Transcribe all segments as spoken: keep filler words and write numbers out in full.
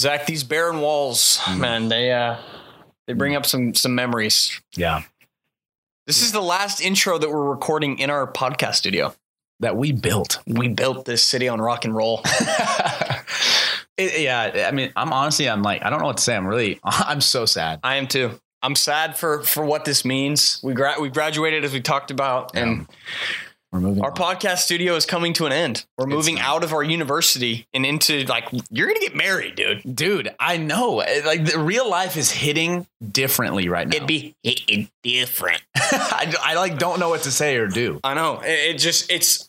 Zach, these barren walls, mm. man, they uh, they bring up some some memories. Yeah. This yeah. is the last intro that we're recording in our podcast studio. That we built. We built this city on rock and roll. it, yeah. I mean, I'm honestly, I'm like, I don't know what to say. I'm really, I'm so sad. I am too. I'm sad for, for what this means. We gra- we graduated, as we talked about, yeah. and we're moving our on. Podcast studio is coming to an end. We're it's moving out of our university and into, like, you're going to get married, dude. Dude, I know. Like, the real life is hitting differently right now. It'd be hitting different. I, I like don't know what to say or do. I know. It, it just it's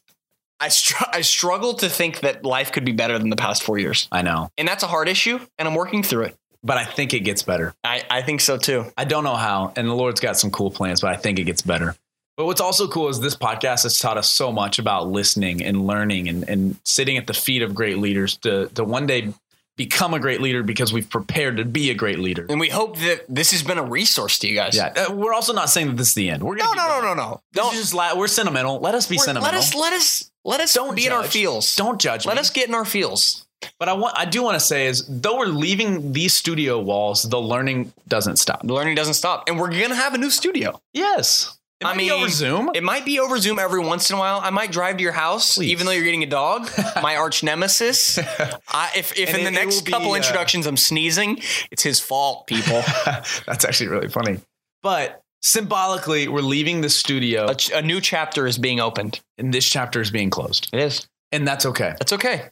I, str- I struggle to think that life could be better than the past four years. I know. And that's a hard issue. And I'm working through it. But I think it gets better. I, I think so, too. I don't know how. And the Lord's got some cool plans, but I think it gets better. But what's also cool is this podcast has taught us so much about listening and learning and, and sitting at the feet of great leaders to, to one day become a great leader because we've prepared to be a great leader. And we hope that this has been a resource to you guys. Yeah. Uh, we're also not saying that this is the end. We're gonna no, no, no, no, no, no, just la- We're sentimental. Let us be we're, sentimental. Let us let us let us don't be judge. in our feels. Don't judge. Let me. us get in our feels. But I want, I do want to say is, though we're leaving these studio walls, the learning doesn't stop. The learning doesn't stop. And we're going to have a new studio. Yes. It might I mean, be over Zoom. It might be over Zoom every once in a while. I might drive to your house, Please. even though you're getting a dog, my arch nemesis. I, if if and in it, the next couple be, introductions uh, I'm sneezing, it's his fault, people. That's actually really funny. But symbolically, we're leaving the studio. A, ch- a new chapter is being opened. And this chapter is being closed. It is. And that's okay. That's okay.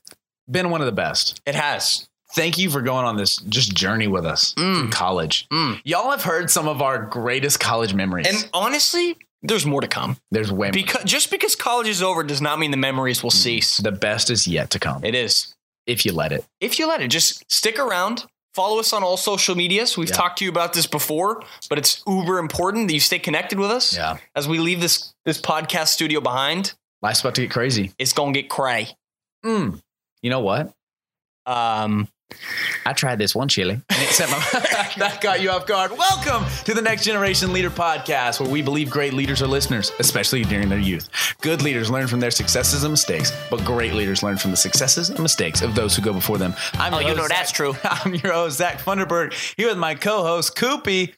Been one of the best. It has. Thank you for going on this just journey with us mm. in college. Mm. Y'all have heard some of our greatest college memories. And honestly, there's more to come. There's way more. Because, just because college is over does not mean the memories will mm. cease. The best is yet to come. It is. If you let it. If you let it. Just stick around. Follow us on all social medias. We've yeah. talked to you about this before, but it's uber important that you stay connected with us yeah. as we leave this, this podcast studio behind. Life's about to get crazy. It's going to get cray. Mm. You know what? Um... I tried this one chili and it set my that got you off guard. Welcome to the Next Generation Leader Podcast, where we believe great leaders are listeners, especially during their youth. Good leaders learn from their successes and mistakes, but great leaders learn from the successes and mistakes of those who go before them. I'm oh, you know Zach. That's true. I'm your host, Zach Funderburg, here with my co-host, Coopy.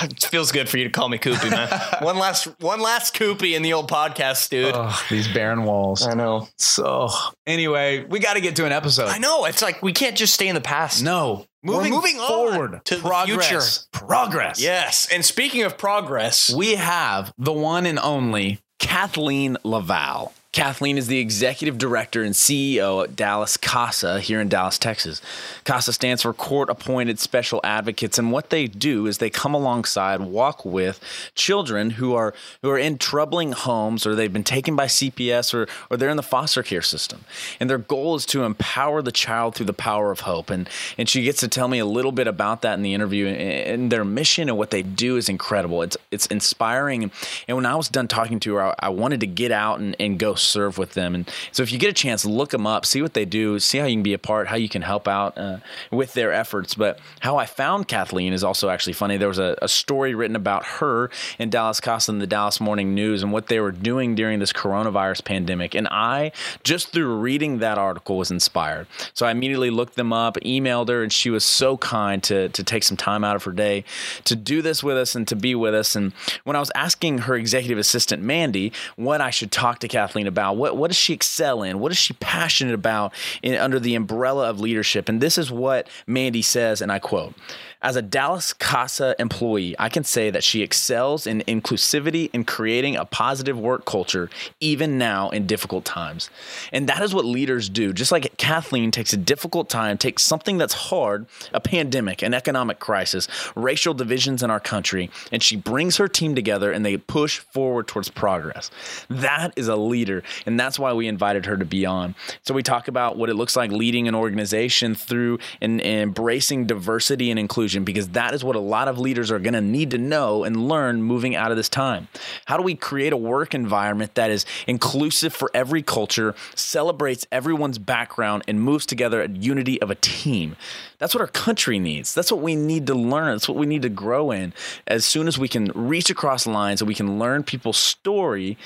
It feels good for you to call me Coopy, man. one last one last Coopy in the old podcast, dude. Oh, these barren walls. I know. So anyway, we got to get to an episode. I know. It's like we can't just stay in the past. No. Moving, moving forward to progress. The future. Progress. Yes. And speaking of progress, we have the one and only Kathleen LaValle. Kathleen is the executive director and C E O at Dallas CASA here in Dallas, Texas. CASA stands for Court Appointed Special Advocates, and what they do is they come alongside, walk with children who are who are in troubling homes, or they've been taken by C P S, or or they're in the foster care system. And their goal is to empower the child through the power of hope. And and she gets to tell me a little bit about that in the interview. And their mission and what they do is incredible. It's it's inspiring. And when I was done talking to her, I, I wanted to get out and, and go serve with them. And so if you get a chance, look them up, see what they do, see how you can be a part, how you can help out uh, with their efforts. But how I found Kathleen is also actually funny. There was a, a story written about her in Dallas CASA in the Dallas Morning News and what they were doing during this coronavirus pandemic. And I, just through reading that article, was inspired. So I immediately looked them up, emailed her, and she was so kind to, to take some time out of her day to do this with us and to be with us. And when I was asking her executive assistant, Mandy, what I should talk to Kathleen about, about what what does she excel in, what is she passionate about in, under the umbrella of leadership, and this is what Mandy says, and I quote, "As a Dallas CASA employee, I can say that she excels in inclusivity and creating a positive work culture, even now in difficult times." And that is what leaders do. Just like Kathleen takes a difficult time, takes something that's hard, a pandemic, an economic crisis, racial divisions in our country, and she brings her team together and they push forward towards progress. That is a leader, and that's why we invited her to be on. So we talk about what it looks like leading an organization through and embracing diversity and inclusion, because that is what a lot of leaders are going to need to know and learn moving out of this time. How do we create a work environment that is inclusive for every culture, celebrates everyone's background, and moves together at unity of a team? That's what our country needs. That's what we need to learn. That's what we need to grow in. As soon as we can reach across lines and we can learn people's story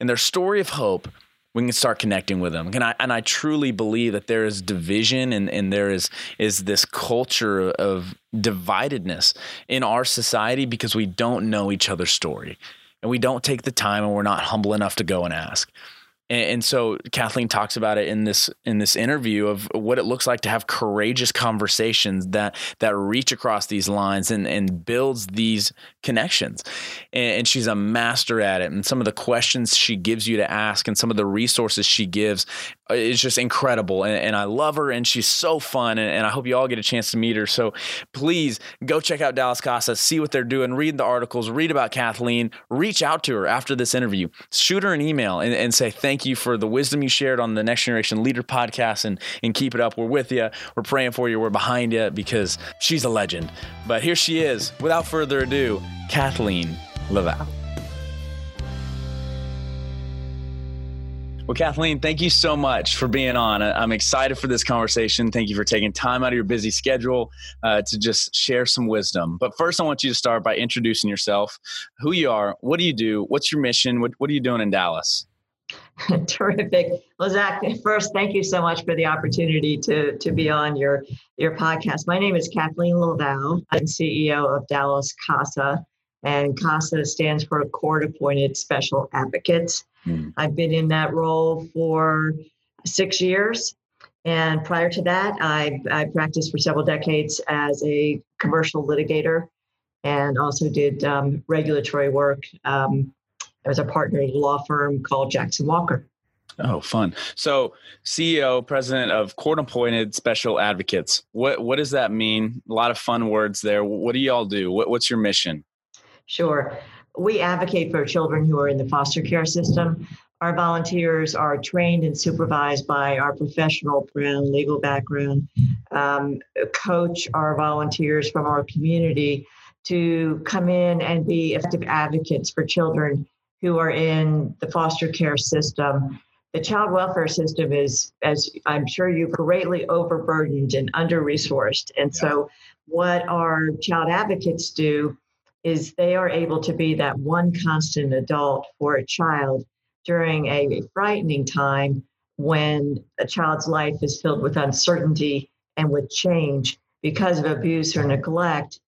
and their story of hope, we can start connecting with them. And I, and I truly believe that there is division and, and there is, is this culture of dividedness in our society because we don't know each other's story and we don't take the time and we're not humble enough to go and ask. And, and so Kathleen talks about it in this, in this interview of what it looks like to have courageous conversations that, that reach across these lines and, and builds these connections. And, and she's a master at it. And some of the questions she gives you to ask and some of the resources she gives is just incredible. And, and I love her and she's so fun. And, and I hope you all get a chance to meet her. So please go check out Dallas CASA, see what they're doing, read the articles, read about Kathleen, reach out to her after this interview, shoot her an email and, and say, thank you for the wisdom you shared on the Next Generation Leader podcast and, and keep it up. We're with you. We're praying for you. We're behind you because she's a legend. But here she is, without further ado, Kathleen LaValle. Well, Kathleen, thank you so much for being on. I'm excited for this conversation. Thank you for taking time out of your busy schedule uh, to just share some wisdom. But first, I want you to start by introducing yourself, who you are, what do you do, what's your mission, what, what are you doing in Dallas? Terrific. Well, Zach, first, thank you so much for the opportunity to, to be on your, your podcast. My name is Kathleen LaValle. I'm C E O of Dallas CASA, and CASA stands for Court-Appointed Special Advocates. Mm. I've been in that role for six years. And prior to that, I, I practiced for several decades as a commercial litigator and also did um, regulatory work. Um, I was a partner at a law firm called Jackson Walker. Oh, fun. So C E O, president of Court Appointed Special Advocates. What what does that mean? A lot of fun words there. What do y'all do? What, what's your mission? Sure. We advocate for children who are in the foster care system. Our volunteers are trained and supervised by our professional background, legal background, um, coach our volunteers from our community to come in and be effective advocates for children who are in the foster care system. The child welfare system is, as I'm sure you've greatly overburdened and under-resourced. And yeah. So what our child advocates do is they are able to be that one constant adult for a child during a frightening time when a child's life is filled with uncertainty and with change because of abuse or neglect.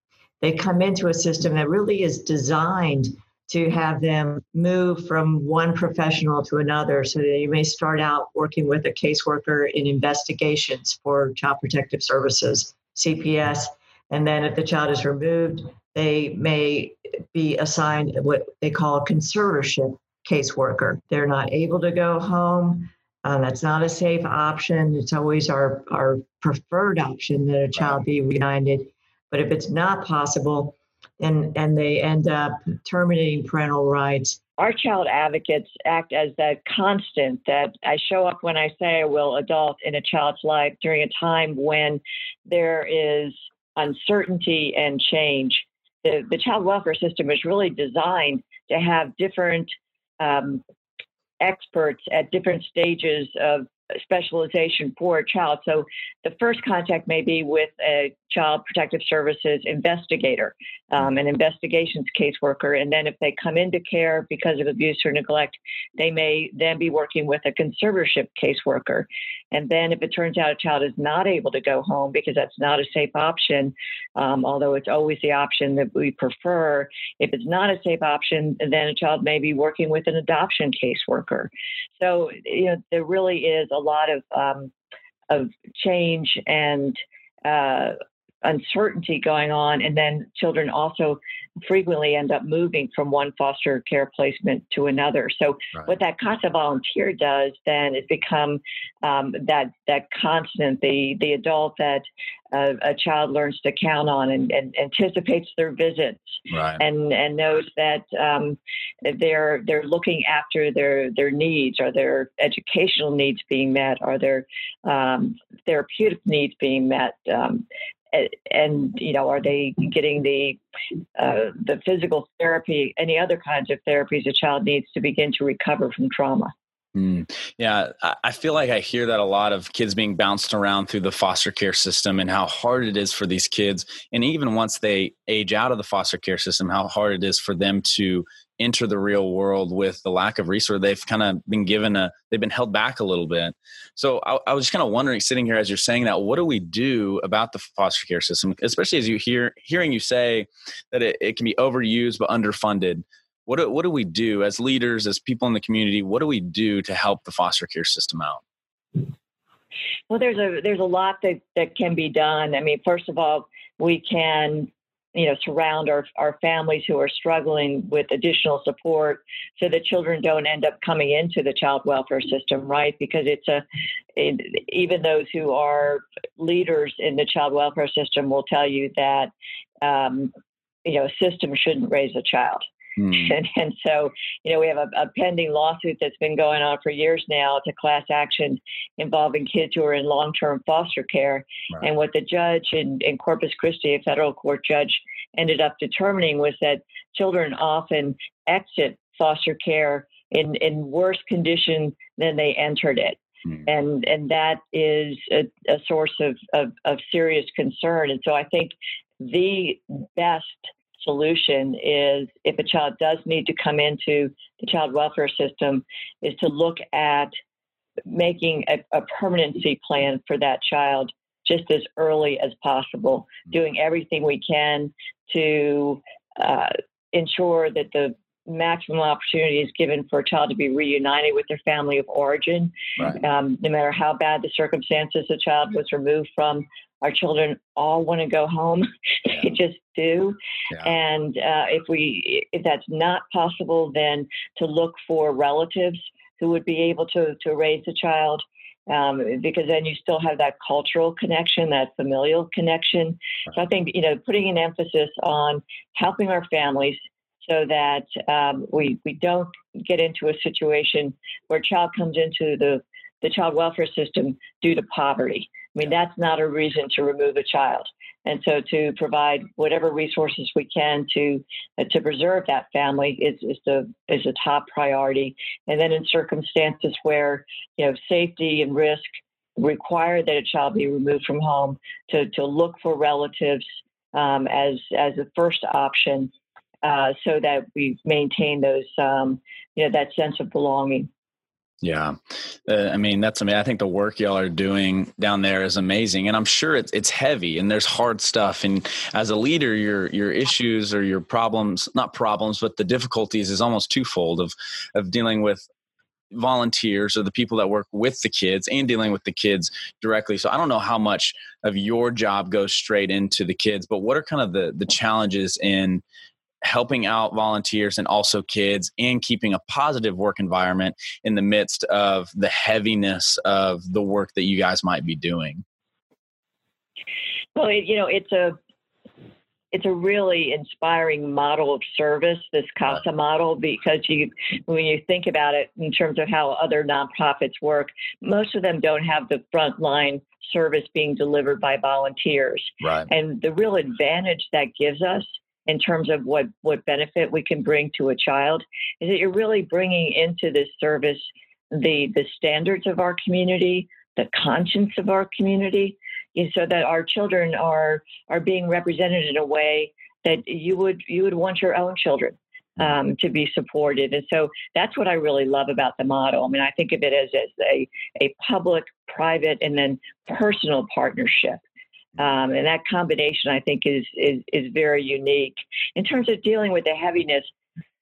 They come into a system that really is designed to have them move from one professional to another. So that you may start out working with a caseworker in investigations for Child Protective Services, C P S. And then if the child is removed, they may be assigned what they call a conservatorship caseworker. They're not able to go home. Um, that's not a safe option. It's always our, our preferred option that a child be reunited. But if it's not possible, And, and they end up terminating parental rights. Our child advocates act as that constant that I show up when I say I will adult in a child's life during a time when there is uncertainty and change. The, the child welfare system is really designed to have different um, experts at different stages of specialization for a child. So the first contact may be with a Child Protective Services investigator, um, an investigations caseworker. And then if they come into care because of abuse or neglect, they may then be working with a conservatorship caseworker. And then if it turns out a child is not able to go home because that's not a safe option, um, although it's always the option that we prefer, if it's not a safe option, then a child may be working with an adoption caseworker. So, you know, there really is a lot of, um, of change and uh, uncertainty going on. And then children also frequently end up moving from one foster care placement to another. So right. What that CASA volunteer does then is become um, that that constant, the the adult that uh, a child learns to count on and, and anticipates their visits, right. and and knows that um, they're they're looking after their their needs. Are their educational needs being met? Are their um, therapeutic needs being met? Um, And, you know, are they getting the uh, the physical therapy, any other kinds of therapies a child needs to begin to recover from trauma? Mm. Yeah, I feel like I hear that a lot of kids being bounced around through the foster care system and how hard it is for these kids. And even once they age out of the foster care system, how hard it is for them to enter the real world with the lack of resource. They've kind of been given a, they've been held back a little bit. So I, I was just kind of wondering, sitting here as you're saying that, what do we do about the foster care system, especially as you hear, hearing you say that it, it can be overused, but underfunded. What do, what do we do as leaders, as people in the community? What do we do to help the foster care system out? Well, there's a, there's a lot that, that can be done. I mean, first of all, we can, you know, surround our, our families who are struggling with additional support so that children don't end up coming into the child welfare system, right? Because it's a, it, even those who are leaders in the child welfare system will tell you that, um, you know, a system shouldn't raise a child. Mm. And, and so, you know, we have a, a pending lawsuit that's been going on for years now. It's a class action involving kids who are in long-term foster care. Right. And what the judge in, in Corpus Christi, a federal court judge, ended up determining was that children often exit foster care in, in worse condition than they entered it. Mm. And and that is a, a source of, of, of serious concern. And so I think the best solution is, if a child does need to come into the child welfare system, is to look at making a, a permanency plan for that child just as early as possible, doing everything we can to uh, ensure that the maximum opportunity is given for a child to be reunited with their family of origin. Right. Um, no matter how bad the circumstances the child was removed from, our children all want to go home. Yeah. They just do. Yeah. And uh, if we, if that's not possible, then to look for relatives who would be able to, to raise the child, um, because then you still have that cultural connection, that familial connection. Right. So I think, you know, putting an emphasis on helping our families so that um, we, we don't get into a situation where a child comes into the, the child welfare system due to poverty. I mean, that's not a reason to remove a child. And so to provide whatever resources we can to uh, to preserve that family is, is the is a top priority. And then in circumstances where, you know, safety and risk require that a child be removed from home, to, to look for relatives um, as as a first option, uh, so that we maintain those, um, you know, that sense of belonging. Yeah. Uh, I mean, that's, I mean, I think the work y'all are doing down there is amazing, and I'm sure it's, it's heavy and there's hard stuff. And as a leader, your, your issues or your problems, not problems, but the difficulties is almost twofold of, of dealing with volunteers or the people that work with the kids and dealing with the kids directly. So I don't know how much of your job goes straight into the kids, but what are kind of the, the challenges in helping out volunteers and also kids, and keeping a positive work environment in the midst of the heaviness of the work that you guys might be doing? Well, it, you know, it's a, it's a really inspiring model of service, this CASA model, because you, when you think about it in terms of how other nonprofits work, most of them don't have the frontline service being delivered by volunteers. Right. And the real advantage that gives us in terms of what, what benefit we can bring to a child is that you're really bringing into this service the, the standards of our community, the conscience of our community, so that our children are, are being represented in a way that you would, you would want your own children um, to be supported. And so that's what I really love about the model. I mean, I think of it as, as a, a public, private, and then personal partnership. Um, and that combination, I think, is, is is very unique. In terms of dealing with the heaviness,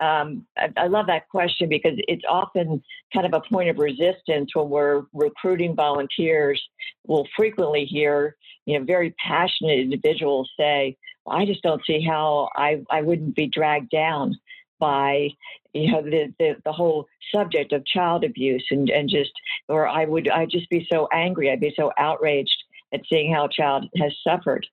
um, I, I love that question, because it's often kind of a point of resistance when we're recruiting volunteers. We'll frequently hear, you know, very passionate individuals say, well, I just don't see how I, I wouldn't be dragged down by, you know, the, the, the whole subject of child abuse, and, and just, or I would, I'd just be so angry, I'd be so outraged at seeing how a child has suffered.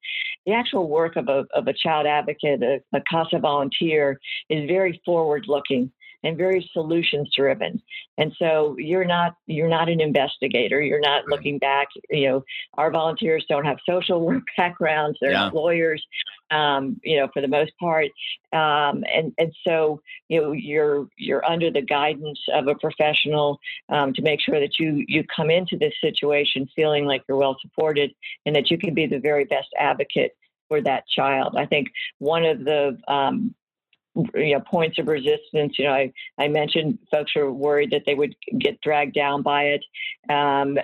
The actual work of a, of a child advocate, a, a CASA volunteer, is very forward-looking and very solutions-driven. And so you're not you're not an investigator. You're not looking back. You know, our volunteers don't have social work backgrounds. They're yeah. lawyers, um, you know, for the most part. Um, and and so you know, you're you're under the guidance of a professional um, to make sure that you you come into this situation feeling like you're well supported and that you can be the very best advocate for that child. I think one of the um, you know, points of resistance. You know, I, I mentioned folks who are worried that they would get dragged down by it. Um,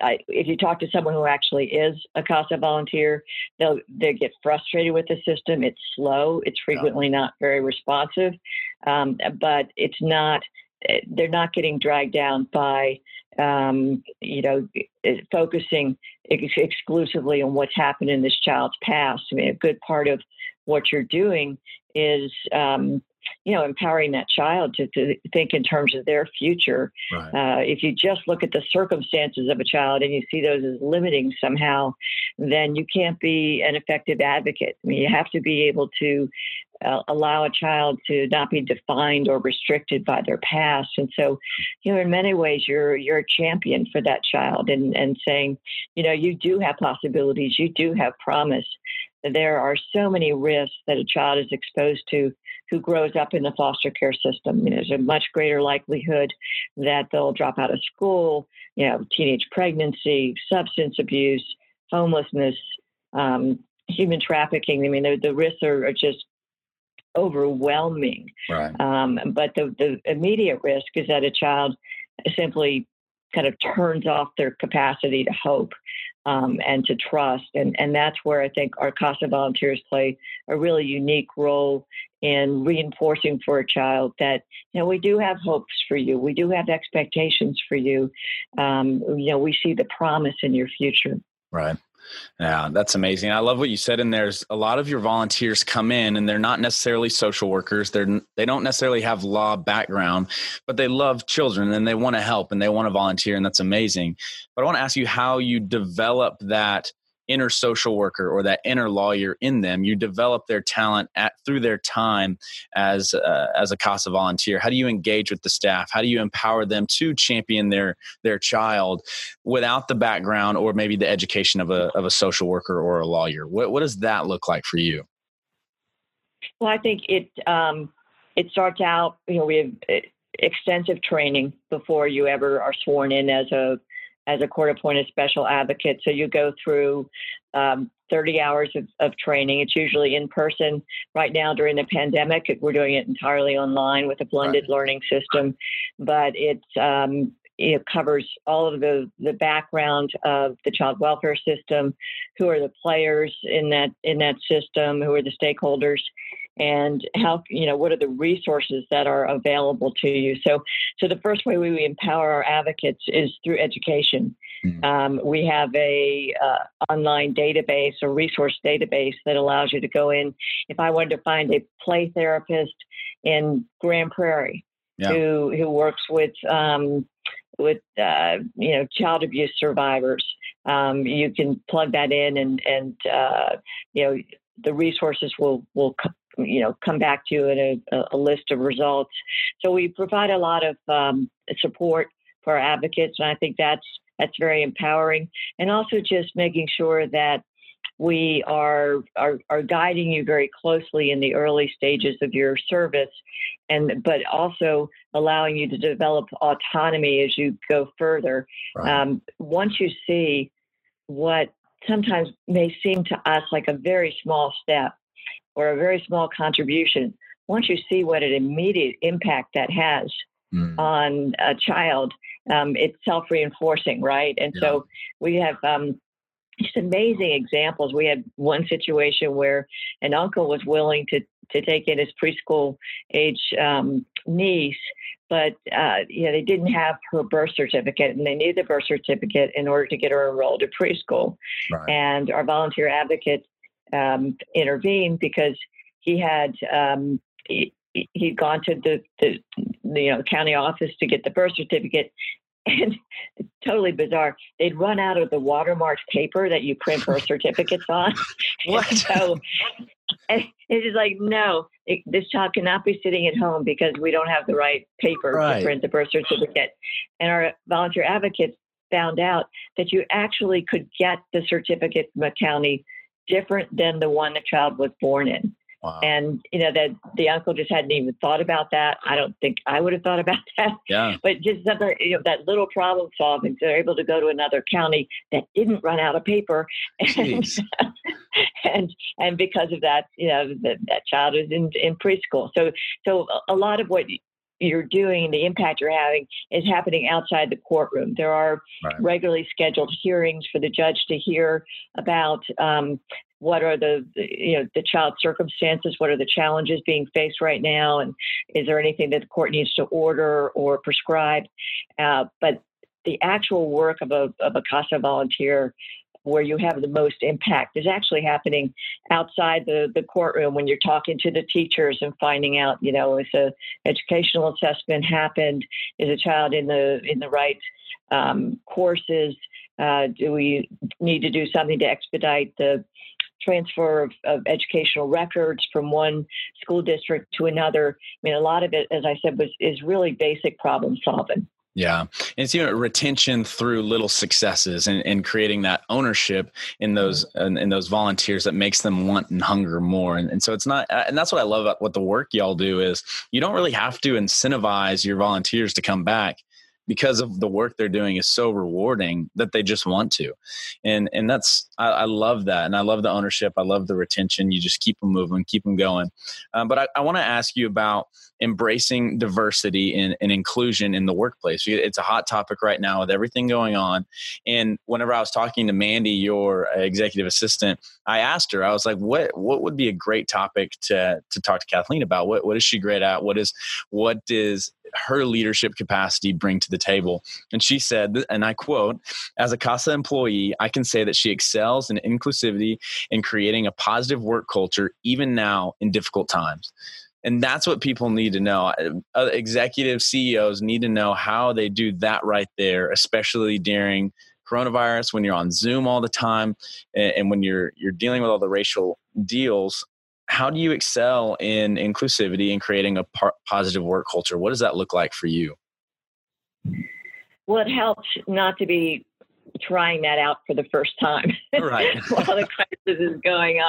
I, if you talk to someone who actually is a CASA volunteer, they'll they get frustrated with the system. It's slow. It's frequently not very responsive, um, but it's not. They're not getting dragged down by, um, you know, focusing ex- exclusively on what's happened in this child's past. I mean, a good part of what you're doing is, um, you know, empowering that child to, to think in terms of their future. Right. Uh, if you just look at the circumstances of a child and you see those as limiting somehow, then you can't be an effective advocate. I mean, you have to be able to uh, allow a child to not be defined or restricted by their past. And so, you know, in many ways, you're you're a champion for that child and, and saying, you know, you do have possibilities, you do have promise. There are so many risks that a child is exposed to who grows up in the foster care system. You know, there's a much greater likelihood that they'll drop out of school, you know, teenage pregnancy, substance abuse, homelessness, um, human trafficking. I mean, the, the risks are, are just overwhelming. Right. Um, but the, the immediate risk is that a child simply kind of turns off their capacity to hope. Um, and to trust. And, and that's where I think our CASA volunteers play a really unique role in reinforcing for a child that, you know, we do have hopes for you. We do have expectations for you. Um, you know, we see the promise in your future. Right. Yeah, that's amazing. I love what you said. And there's a lot of your volunteers come in and they're not necessarily social workers. They're, they don't necessarily have law background, but they love children and they want to help and they want to volunteer. And that's amazing. But I want to ask you how you develop that inner social worker or that inner lawyer in them. You develop their talent at, through their time as uh, as a CASA volunteer. How do you engage with the staff? How do you empower them to champion their their child without the background or maybe the education of a of a social worker or a lawyer? What what does that look like for you? Well, I think it um, it starts out. You know, we have extensive training before you ever are sworn in as a as a court-appointed special advocate. So you go through um, thirty hours of, of training. It's usually in person. Right now during the pandemic, we're doing it entirely online with a blended right. learning system. But it's, um, it covers all of the, the background of the child welfare system, who are the players in that in that system, who are the stakeholders, and how, you know, what are the resources that are available to you? So, so the first way we empower our advocates is through education. Mm-hmm. Um, we have a uh, online database or resource database that allows you to go in. If I wanted to find a play therapist in Grand Prairie, yeah. who who works with um, with uh, you know, child abuse survivors, um, you can plug that in, and and uh, you know, the resources will will. Co- you know, come back to you in a, a list of results. So we provide a lot of um, support for our advocates. And I think that's, that's very empowering. And also just making sure that we are, are, are guiding you very closely in the early stages of your service, and but also allowing you to develop autonomy as you go further. Right. Um, once you see what sometimes may seem to us like a very small step, or a very small contribution, once you see what an immediate impact that has mm. on a child, um, it's self-reinforcing, right? And yeah. so we have um, just amazing examples. We had one situation where an uncle was willing to to take in his preschool age um, niece, but uh, you know, they didn't have her birth certificate, and they needed the birth certificate in order to get her enrolled at preschool. Right. And our volunteer advocate Um, intervened because he had um, he, he'd gone to the, the you know county office to get the birth certificate, and totally bizarre, they'd run out of the watermarked paper that you print birth certificates on. What? And so and it is like, no, it, this child cannot be sitting at home because we don't have the right paper right. to print the birth certificate. And our volunteer advocates found out that you actually could get the certificate from a county different than the one the child was born in. Wow. And, you know, that the uncle just hadn't even thought about that. I don't think I would have thought about that. Yeah. But just that, you know, that little problem solving, they're able to go to another county that didn't run out of paper. And, and and because of that, you know, that, that child is in, in preschool. So so a lot of what you're doing, the impact you're having, is happening outside the courtroom. There are right. regularly scheduled hearings for the judge to hear about um, what are the, the, you know, the child's circumstances, what are the challenges being faced right now, and is there anything that the court needs to order or prescribe? Uh, but the actual work of a of a CASA volunteer, where you have the most impact, is actually happening outside the, the courtroom when you're talking to the teachers and finding out, you know, if an educational assessment happened, is a child in the in the right um, courses? Uh, do we need to do something to expedite the transfer of, of educational records from one school district to another? I mean, a lot of it, as I said, was is really basic problem solving. Yeah. And it's, you know, retention through little successes and, and creating that ownership in those, in, in those volunteers that makes them want and hunger more. And, and so it's not, and that's what I love about what the work y'all do is you don't really have to incentivize your volunteers to come back, because of the work they're doing is so rewarding that they just want to. And, and that's, I, I love that. And I love the ownership. I love the retention. You just keep them moving, keep them going. Um, but I, I want to ask you about embracing diversity and, and inclusion in the workplace. It's a hot topic right now with everything going on. And whenever I was talking to Mandy, your executive assistant, I asked her, I was like, what, what would be a great topic to, to talk to Kathleen about? What, what is she great at? What is, what does her leadership capacity bring to the table? And she said, and I quote, "As a CASA employee, I can say that she excels in inclusivity and creating a positive work culture, even now in difficult times." And that's what people need to know. Uh, executive C E Os need to know how they do that right there, especially during coronavirus, when you're on Zoom all the time, and, and when you're you're dealing with all the racial deals. How do you excel in inclusivity and creating a par- positive work culture? What does that look like for you? Well, it helps not to be trying that out for the first time right. while the crisis is going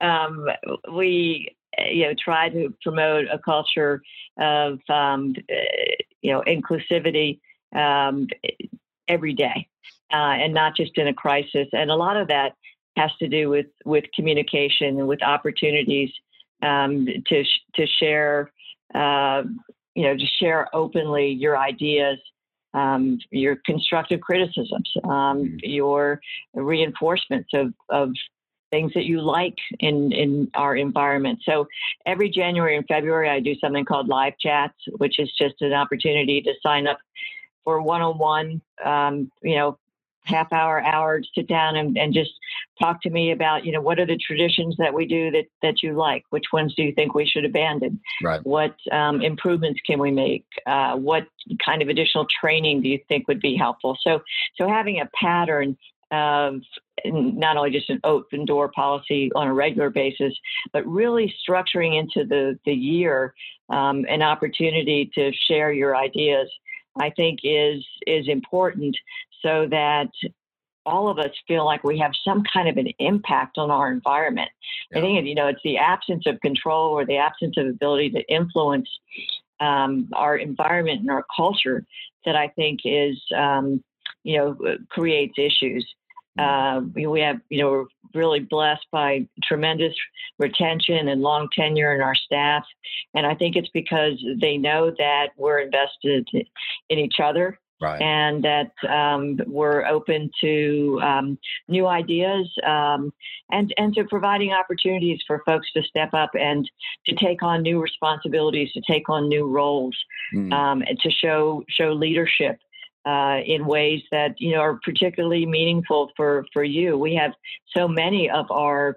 on. Um, we... you know, try to promote a culture of, um, you know, inclusivity um, every day uh, and not just in a crisis. And a lot of that has to do with, with communication and with opportunities um, to, to share, uh, you know, to share openly your ideas, um, your constructive criticisms, um, your reinforcements of, of, things that you like in, in our environment. So every January and February, I do something called live chats, which is just an opportunity to sign up for one-on-one, um, you know, half hour, hour, sit down and, and just talk to me about, you know, what are the traditions that we do that, that you like? Which ones do you think we should abandon? Right. What um, improvements can we make? Uh, what kind of additional training do you think would be helpful? So, so having a pattern of not only just an open door policy on a regular basis, but really structuring into the, the year um, an opportunity to share your ideas, I think is is important so that all of us feel like we have some kind of an impact on our environment. Yeah. I think, you know, it's the absence of control or the absence of ability to influence um, our environment and our culture that I think is, um, you know, creates issues. Uh, we have, you know, we're really blessed by tremendous retention and long tenure in our staff. And I think it's because they know that we're invested in each other right. and that um, we're open to um, new ideas um, and, and to providing opportunities for folks to step up and to take on new responsibilities, to take on new roles, mm. um, and to show, show leadership. Uh, in ways that, you know, are particularly meaningful for, for you. We have so many of our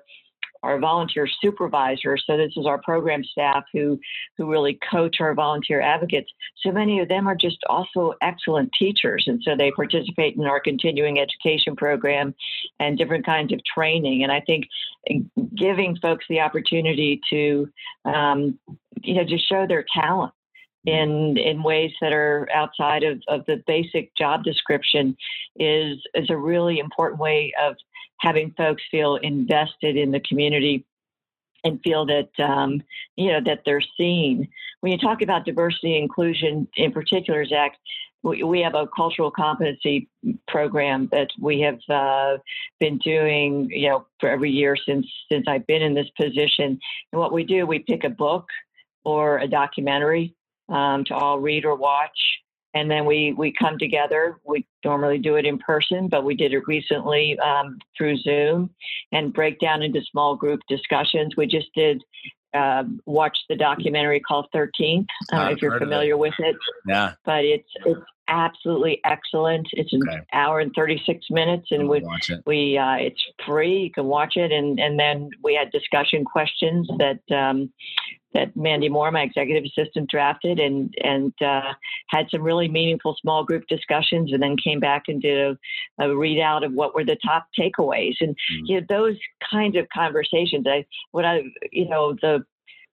our volunteer supervisors, so this is our program staff who who really coach our volunteer advocates. So many of them are just also excellent teachers, and so they participate in our continuing education program and different kinds of training. And I think giving folks the opportunity to, um, you know, just show their talent in in ways that are outside of, of the basic job description is is a really important way of having folks feel invested in the community and feel that, um, you know, that they're seen. When you talk about diversity and inclusion in particular, Zach, we, we have a cultural competency program that we have uh, been doing, you know, for every year since since I've been in this position. And what we do, we pick a book or a documentary um, to all read or watch. And then we, we come together. We normally do it in person, but we did it recently um, through Zoom, and break down into small group discussions. We just did uh, watch the documentary called thirteenth, uh, if you're familiar with it. Yeah. But it's it's absolutely excellent. It's an okay. hour and thirty-six minutes, and we it. we uh, it's free. You can watch it, and and then we had discussion questions that. Um, that Mandy Moore, my executive assistant, drafted, and and uh, had some really meaningful small group discussions, and then came back and did a, a readout of what were the top takeaways. And mm-hmm. you know, those kinds of conversations, I what I you know the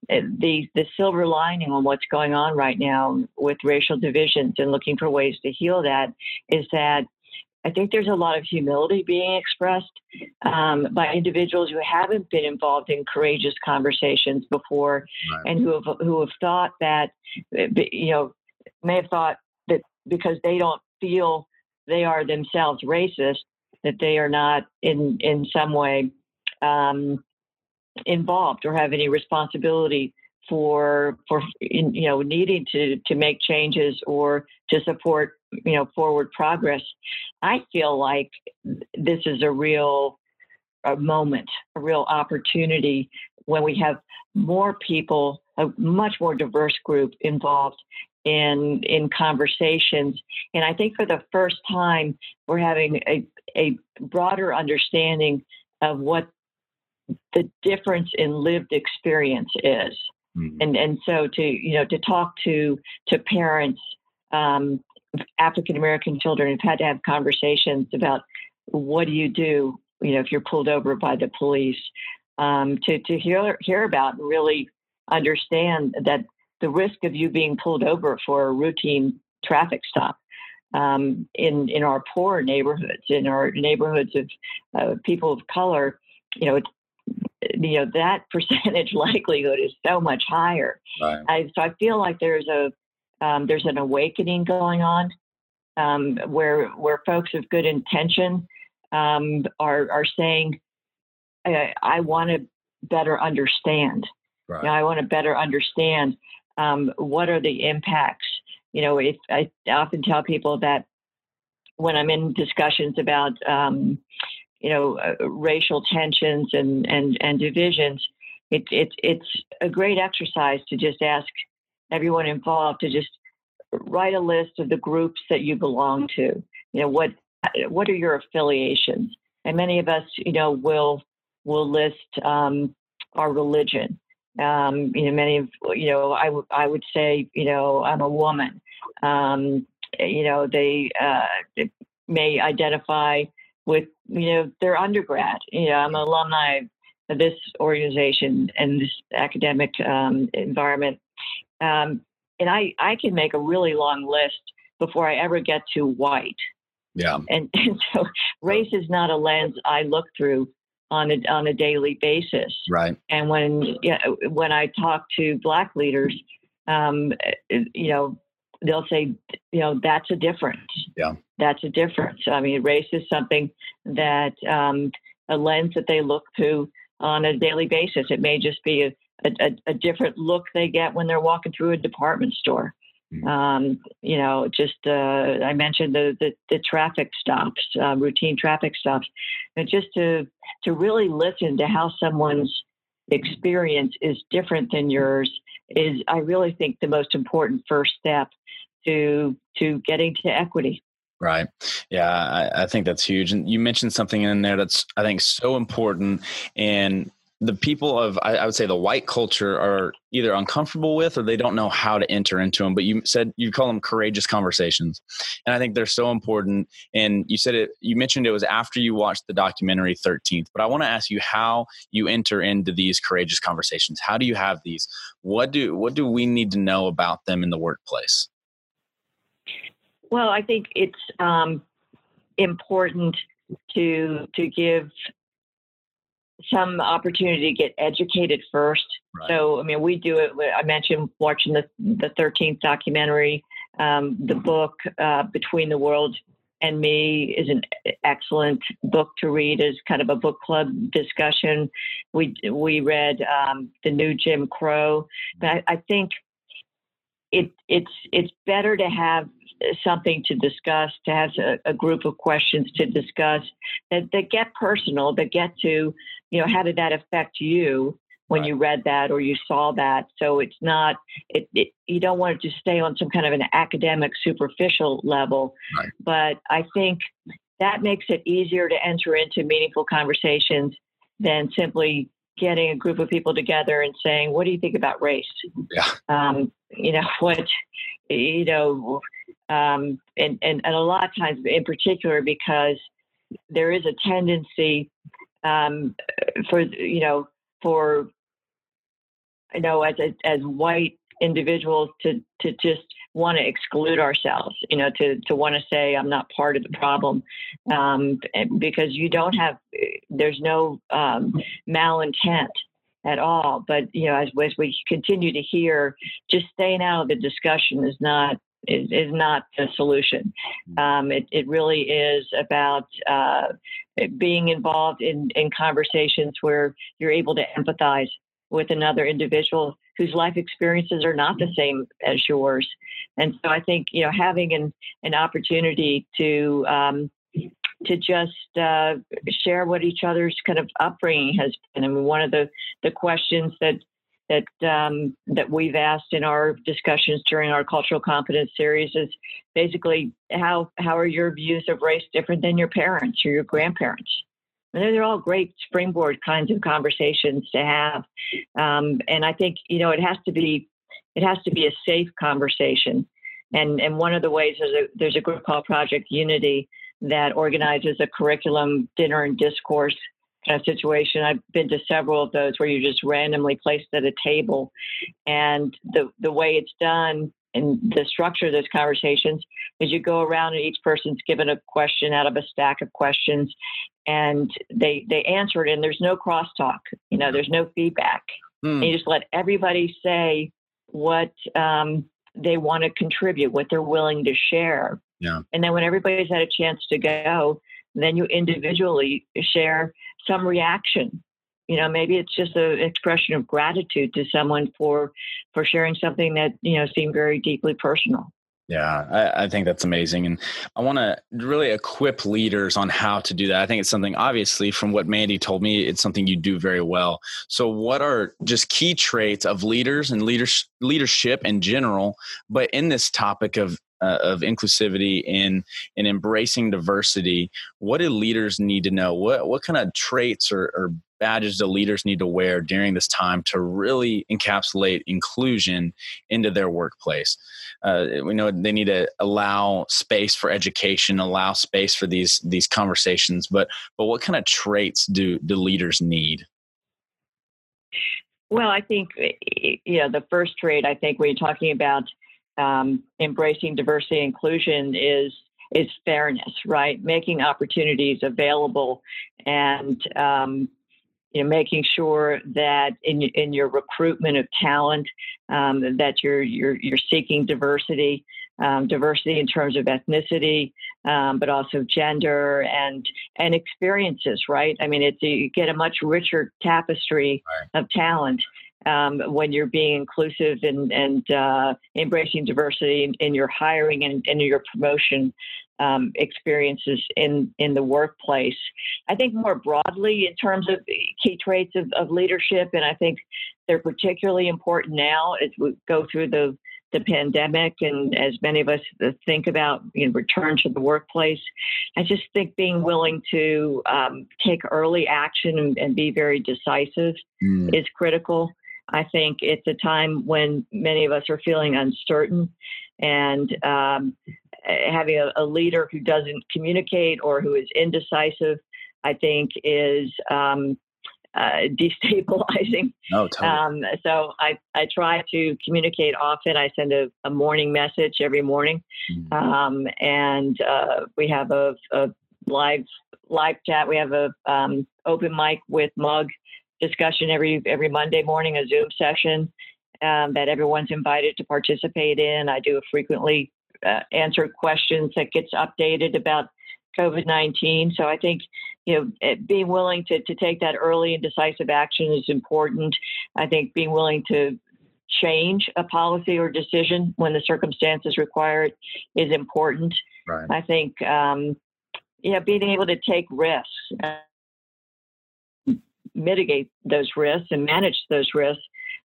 the the silver lining on what's going on right now with racial divisions and looking for ways to heal that is that I think there's a lot of humility being expressed um, by individuals who haven't been involved in courageous conversations before, right. and who have who have thought that, you know, may have thought that because they don't feel they are themselves racist, that they are not in in some way um, involved or have any responsibility for for you know needing to to make changes or to support you know forward progress. I feel like this is a real a moment, a real opportunity when we have more people, a much more diverse group involved in in conversations. And I think for the first time, we're having a a broader understanding of what the difference in lived experience is. Mm-hmm. And and so to you know to talk to to parents, um, African American children have had to have conversations about what do you do you know if you're pulled over by the police, um, to to hear hear about and really understand that the risk of you being pulled over for a routine traffic stop um, in in our poor neighborhoods, in our neighborhoods of uh, people of color, you know. It's, you know, that percentage likelihood is so much higher. Right. I, so I feel like there's a um, there's an awakening going on um, where where folks of good intention um, are are saying, I, I want to better understand. Right. You know, I want to better understand um, what are the impacts. You know, if I often tell people that when I'm in discussions about um, you know, uh, racial tensions and, and, and divisions, it, it, it's a great exercise to just ask everyone involved to just write a list of the groups that you belong to. You know, what what are your affiliations? And many of us, you know, will will list um, our religion. Um, you know, many of, you know, I, w- I would say, you know, I'm a woman. Um, you know, they, uh, they may identify with, you know, their undergrad. You know, I'm an alumni of this organization and this academic um, environment. Um, and I, I can make a really long list before I ever get to white. Yeah. And, and so race is not a lens I look through on a, on a daily basis. Right. And when, you know, when I talk to Black leaders, um, you know, they'll say, you know, that's a difference. Yeah. That's a difference. I mean, race is something that um, a lens that they look to on a daily basis. It may just be a, a, a different look they get when they're walking through a department store. Mm-hmm. Um, you know, just uh, I mentioned the, the, the traffic stops, uh, routine traffic stops. And just to to really listen to how someone's experience is different than yours is, I really think, the most important first step to to getting to equity. Right. Yeah, I, I think that's huge. And you mentioned something in there that's, I think, so important. And the people of, I, I would say, the white culture are either uncomfortable with, or they don't know how to enter into them. But you said you call them courageous conversations. And I think they're so important. And you said it, you mentioned it was after you watched the documentary thirteenth. But I want to ask you how you enter into these courageous conversations. How do you have these? What do, what do we need to know about them in the workplace? Well, I think it's um, important to to give some opportunity to get educated first. Right. So, I mean, we do it. I mentioned watching the the thirteenth documentary. Um, the book, uh, Between the World and Me, is an excellent book to read as kind of a book club discussion. We we read um, The New Jim Crow. But I, I think it it's it's better to have something to discuss, to have a, a group of questions to discuss that, that get personal, that get to, you know, how did that affect you when right. you read that or you saw that? So it's not, it, it, you don't want it to stay on some kind of an academic superficial level, right. but I think that makes it easier to enter into meaningful conversations than simply getting a group of people together and saying, what do you think about race? Yeah. Um, you know, what, you know, Um, and, and, and a lot of times in particular, because there is a tendency um, for, you know, for, you know, as, as white individuals to, to just want to exclude ourselves, you know, to, to want to say, I'm not part of the problem, um, because you don't have, there's no um, malintent at all. But, you know, as, as we continue to hear, just staying out of the discussion is not, Is, is not the solution. Um, it, it really is about uh, being involved in, in conversations where you're able to empathize with another individual whose life experiences are not the same as yours. And so I think, you know, having an, an opportunity to um, to just uh, share what each other's kind of upbringing has been. I mean, one of the, the questions that that um, that we've asked in our discussions during our cultural competence series is basically how how are your views of race different than your parents or your grandparents? And they're all great springboard kinds of conversations to have. Um, and I think, you know, it has to be it has to be a safe conversation. And and one of the ways is a, there's a group called Project Unity that organizes a curriculum dinner and discourse kind of situation. I've been to several of those where you're just randomly placed at a table, and the the way it's done and the structure of those conversations is you go around and each person's given a question out of a stack of questions, and they they answer it, and there's no crosstalk. You know, there's no feedback. Mm. You just let everybody say what um, they want to contribute, what they're willing to share. Yeah. And then when everybody's had a chance to go, then you individually share some reaction. You know, maybe it's just an expression of gratitude to someone for for sharing something that, you know, seemed very deeply personal. Yeah, I, I think that's amazing. And I want to really equip leaders on how to do that. I think it's something, obviously, from what Mandy told me, it's something you do very well. So what are just key traits of leaders and leaders, leadership in general, but in this topic of Uh, of inclusivity and, and embracing diversity, what do leaders need to know? What what kind of traits or, or badges do leaders need to wear during this time to really encapsulate inclusion into their workplace? Uh, we know they need to allow space for education, allow space for these these conversations, but but what kind of traits do, do leaders need? Well, I think, you know, the first trait, I think, when you're talking about Um, embracing diversity and inclusion is is fairness, right? Making opportunities available, and um, you know, making sure that in in your recruitment of talent, um, that you're you're you're seeking diversity, um, diversity in terms of ethnicity, um, but also gender and and experiences, right? I mean, it's you get a much richer tapestry right. of talent. Um, when you're being inclusive and, and uh, embracing diversity in, in your hiring and in your promotion um, experiences in, in the workplace. I think more broadly in terms of key traits of, of leadership, and I think they're particularly important now as we go through the, the pandemic and as many of us think about, you know, return to the workplace. I just think being willing to um, take early action and, and be very decisive mm. is critical. I think it's a time when many of us are feeling uncertain, and um, having a, a leader who doesn't communicate or who is indecisive, I think, is um, uh, destabilizing. Oh, totally. Um, so I, I try to communicate often. I send a, a morning message every morning, mm-hmm. um, and uh, we have a, a live live chat. We have a um, open mic with Mug. Discussion every every Monday morning, a Zoom session um, that everyone's invited to participate in. I do a frequently uh, answer questions that gets updated about COVID nineteen. So I think, you know, being willing to, to take that early and decisive action is important. I think being willing to change a policy or decision when the circumstances require it is important. Right. I think, um, yeah, being able to take risks, uh, mitigate those risks and manage those risks,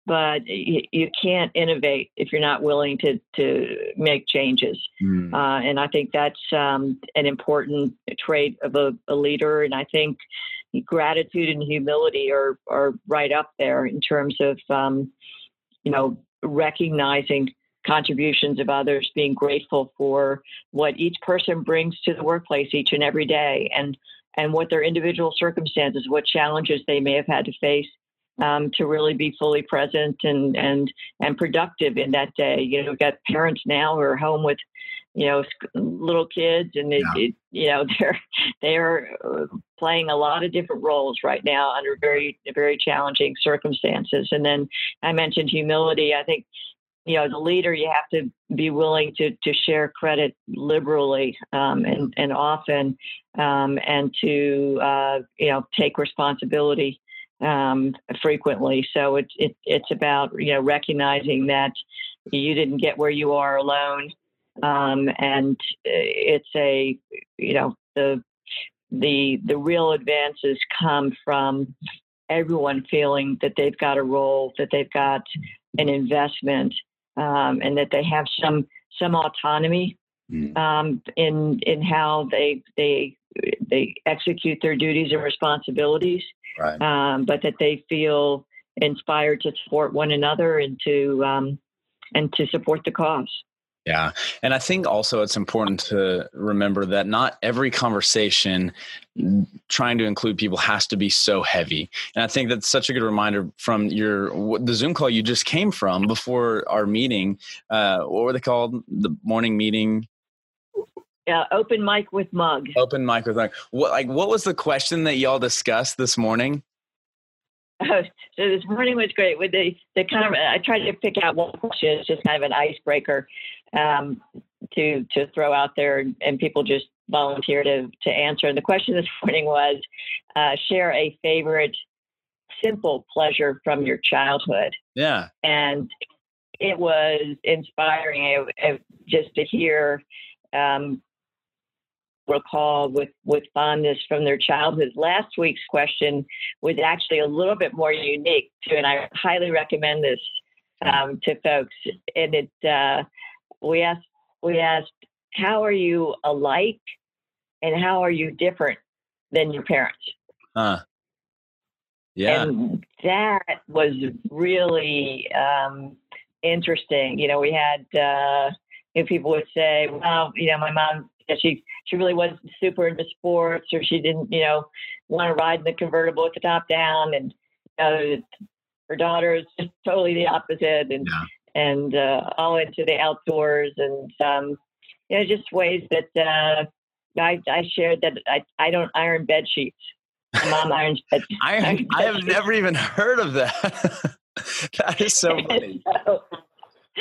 but y- you can't innovate if you're not willing to, to make changes. Mm. Uh, and I think that's um, an important trait of a, a leader. And I think gratitude and humility are, are right up there in terms of, um, you know, recognizing contributions of others, being grateful for what each person brings to the workplace each and every day, and, and what their individual circumstances, what challenges they may have had to face, um, to really be fully present and, and, and productive in that day. You know, we've got parents now who are home with, you know, little kids, and they, yeah. you know, they're, they're playing a lot of different roles right now under very, very challenging circumstances. And then I mentioned humility. I think, you know, as a leader, you have to be willing to, to share credit liberally, um, and, and often, um, and to, uh, you know, take responsibility, um, frequently. So it, it, it's about, you know, recognizing that you didn't get where you are alone. Um, and it's a, you know, the, the, the real advances come from everyone feeling that they've got a role, that they've got an investment, um, and that they have some, some autonomy, um, in, in how they, they, they execute their duties and responsibilities. Right. Um, but that they feel inspired to support one another and to, um, and to support the cause. Yeah. And I think also it's important to remember that not every conversation trying to include people has to be so heavy. And I think that's such a good reminder from your, the Zoom call you just came from before our meeting. Uh, what were they called? The morning meeting? Yeah. Open mic with mug. Open mic with mug. What, like, what was the question that y'all discussed this morning? Oh, so this morning was great with the, the kind of, I tried to pick out one question. It's just kind of an icebreaker, um, to, to throw out there, and people just volunteer to, to answer. And the question this morning was, uh, share a favorite simple pleasure from your childhood. Yeah. And it was inspiring it, it, just to hear, um, recall with, with fondness from their childhood. Last week's question was actually a little bit more unique too, and I highly recommend this, um, to folks. And it, uh, we asked, we asked, how are you alike and how are you different than your parents? Huh. Yeah. And that was really, um, interesting. You know, we had, uh, you know, people would say, well, you know, my mom, She she really wasn't super into sports, or she didn't, you know, want to ride in the convertible with the top down. And you know, her daughter is just totally the opposite, and yeah. and uh, all into the outdoors, and um, you know, just ways that uh, I I shared that I, I don't iron bed sheets. My mom irons bed sheets. I, I have never even heard of that. That is so funny. so,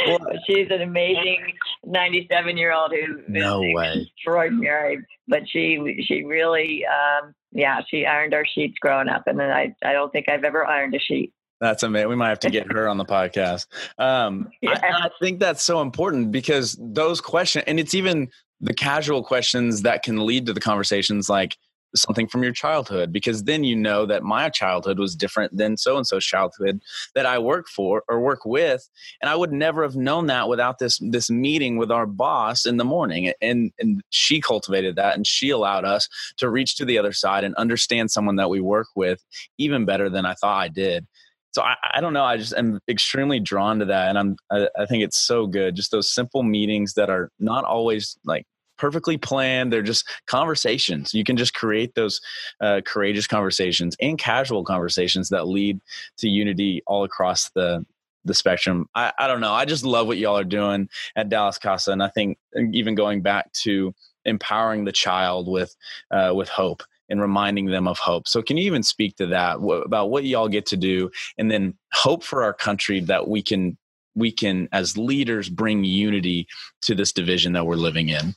Well, she's an amazing ninety-seven-year-old who no is way. extraordinary, but she she really, um, yeah, she ironed our sheets growing up, and then I, I don't think I've ever ironed a sheet. That's amazing. We might have to get her on the podcast. Um, yeah. I, I think that's so important, because those questions, and it's even the casual questions that can lead to the conversations like something from your childhood, because then you know that my childhood was different than so-and-so's childhood that I work for or work with. And I would never have known that without this, this meeting with our boss in the morning. And, and she cultivated that, and she allowed us to reach to the other side and understand someone that we work with even better than I thought I did. So I, I don't know. I just am extremely drawn to that. And I'm, I, I think it's so good. Just those simple meetings that are not always like perfectly planned. They're just conversations. You can just create those uh, courageous conversations and casual conversations that lead to unity all across the, the spectrum. I, I don't know. I just love what y'all are doing at Dallas CASA. And I think even going back to empowering the child with, uh, with hope and reminding them of hope. So can you even speak to that, wh- about what y'all get to do, and then hope for our country that we can we can, as leaders, bring unity to this division that we're living in?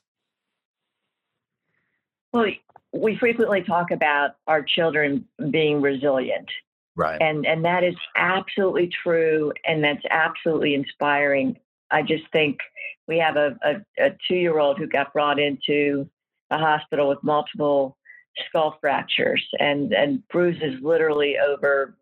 Well, we frequently talk about our children being resilient. Right. And and that is absolutely true. And that's absolutely inspiring. I just think we have a, a, a two-year-old who got brought into a hospital with multiple skull fractures and, and bruises literally over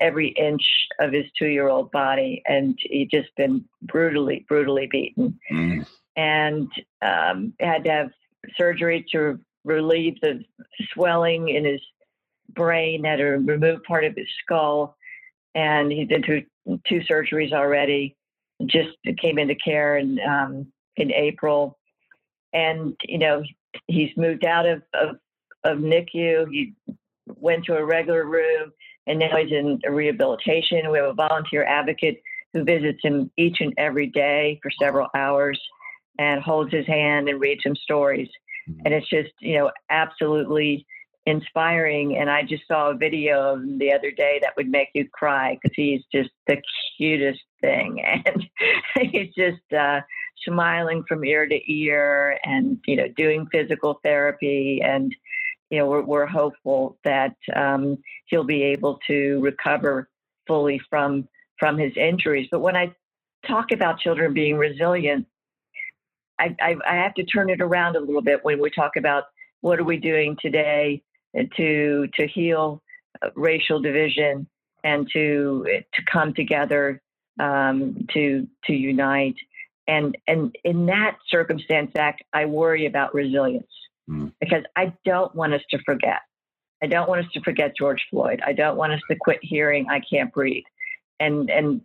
every inch of his two-year-old body. And he'd just been brutally, brutally beaten mm. and um, had to have surgery to relieve the swelling in his brain, had to remove part of his skull, and he's been through two surgeries already. Just came into care in um, in April, and you know he's moved out of, of of N I C U. He went to a regular room, and now he's in rehabilitation. We have a volunteer advocate who visits him each and every day for several hours, and holds his hand and reads him stories. And it's just, you know, absolutely inspiring. And I just saw a video of him the other day that would make you cry because he's just the cutest thing. And he's just uh, smiling from ear to ear and, you know, doing physical therapy. And, you know, we're, we're hopeful that um, he'll be able to recover fully from from his injuries. But when I talk about children being resilient, I, I, I have to turn it around a little bit when we talk about what are we doing today to to heal racial division and to to come together um, to to unite. And and in that circumstance, Zach, I worry about resilience mm. because I don't want us to forget. I don't want us to forget George Floyd. I don't want us to quit hearing "I can't breathe." And and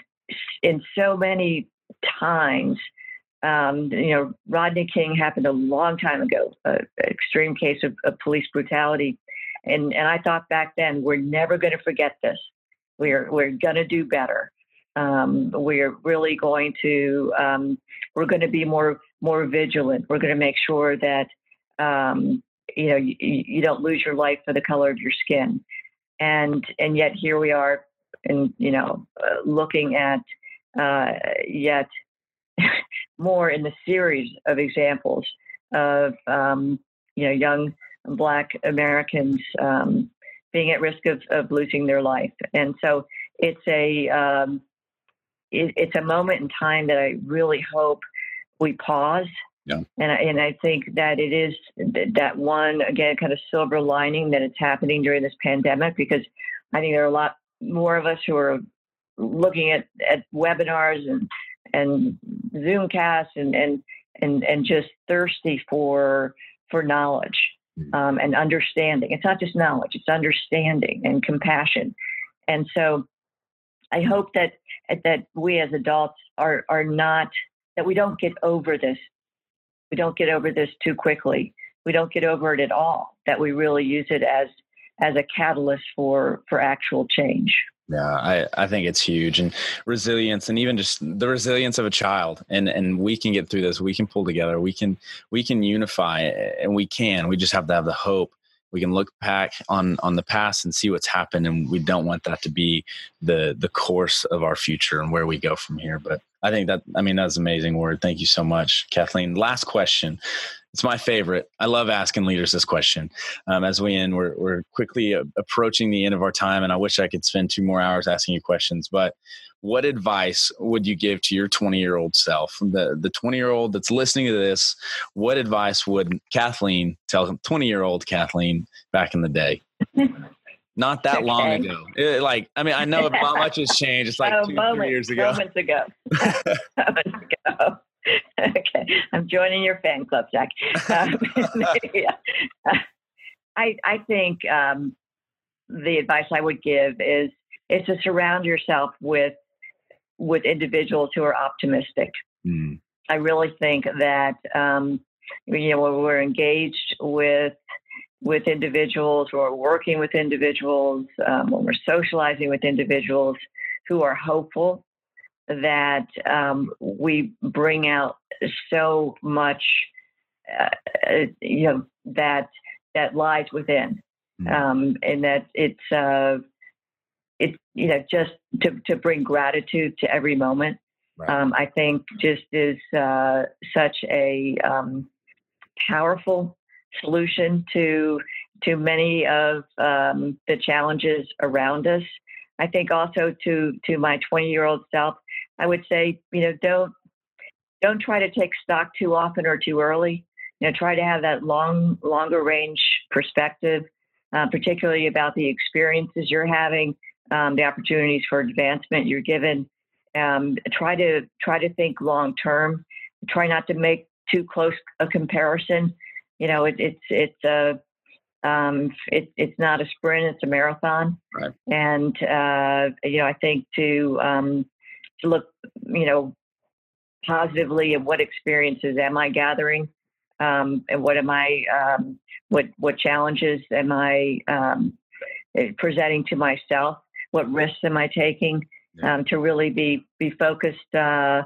in so many times. Um, you know, Rodney King happened a long time ago, an extreme case of, of police brutality. And and I thought back then, we're never going to forget this. We're we're going to do better. Um, we're really going to, um, we're going to be more, more vigilant. We're going to make sure that, um, you know, you, you don't lose your life for the color of your skin. And, and yet here we are and, you know, uh, looking at uh, yet more in the series of examples of, um, you know, young Black Americans um, being at risk of, of losing their life. And so it's a, um, it, it's a moment in time that I really hope we pause. Yeah. And I, and I think that it is that one, again, kind of silver lining that it's happening during this pandemic, because I think there are a lot more of us who are looking at, at webinars and, and Zoomcast and, and, and, and just thirsty for, for knowledge um, and understanding. It's not just knowledge, it's understanding and compassion. And so I hope that, that we as adults are, are not, that we don't get over this. We don't get over this too quickly. We don't get over it at all, that we really use it as, as a catalyst for, for actual change. Yeah, I, I think it's huge. And resilience, and even just the resilience of a child, and, and we can get through this. We can pull together. We can we can unify, and we can. We just have to have the hope. We can look back on, on the past and see what's happened, and we don't want that to be the the course of our future and where we go from here. But I think that, I mean, that's an amazing word. Thank you so much, Kathleen. Last question. It's my favorite. I love asking leaders this question. Um, as we end, we're, we're quickly a- approaching the end of our time, and I wish I could spend two more hours asking you questions. But what advice would you give to your twenty-year-old self, the the twenty-year-old that's listening to this? What advice would Kathleen tell twenty-year-old Kathleen back in the day? Not that okay. long ago. It, like, I mean, I know not much has changed. It's like oh, two, moments, three years ago. Moments ago. moments ago. Okay, I'm joining your fan club, Zach. Um, yeah. I I think um, the advice I would give is is to surround yourself with with individuals who are optimistic. Mm. I really think that um, you know, when we're engaged with with individuals, or working with individuals, um, when we're socializing with individuals who are hopeful, that um, we bring out so much, uh, you know, that that lies within, mm-hmm. um, and that it's uh, it you know just to to bring gratitude to every moment, Right. Um, I think just is uh, such a um, powerful solution to to many of um, the challenges around us. I think also to to my twenty-year-old self, I would say, you know, don't don't try to take stock too often or too early. You know, try to have that long, longer range perspective, uh, particularly about the experiences you're having, um, the opportunities for advancement you're given. Um, try to try to think long term. Try not to make too close a comparison. You know, it, it's it's a um, it, it's not a sprint; it's a marathon. Right. And uh, you know, I think to um, to look, you know, positively at what experiences am I gathering, um, and what am I um, what what challenges am I um, presenting to myself? What risks am I taking? Um, to really be be focused uh,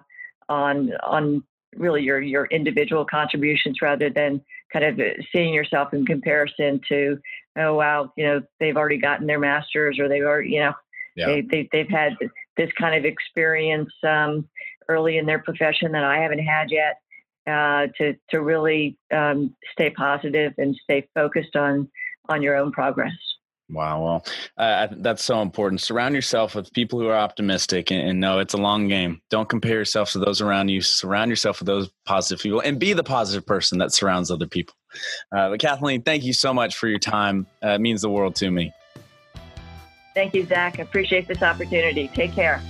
on on really your, your individual contributions rather than kind of seeing yourself in comparison to, oh, wow, you know, they've already gotten their master's or they've already, you know, yeah. they, they, they've had this kind of experience um, early in their profession that I haven't had yet uh, to, to really um, stay positive and stay focused on on your own progress. Wow. Well, uh, that's so important. Surround yourself with people who are optimistic and, and know it's a long game. Don't compare yourself to those around you. Surround yourself with those positive people and be the positive person that surrounds other people. Uh, but Kathleen, thank you so much for your time. Uh, it means the world to me. Thank you, Zach. I appreciate this opportunity. Take care.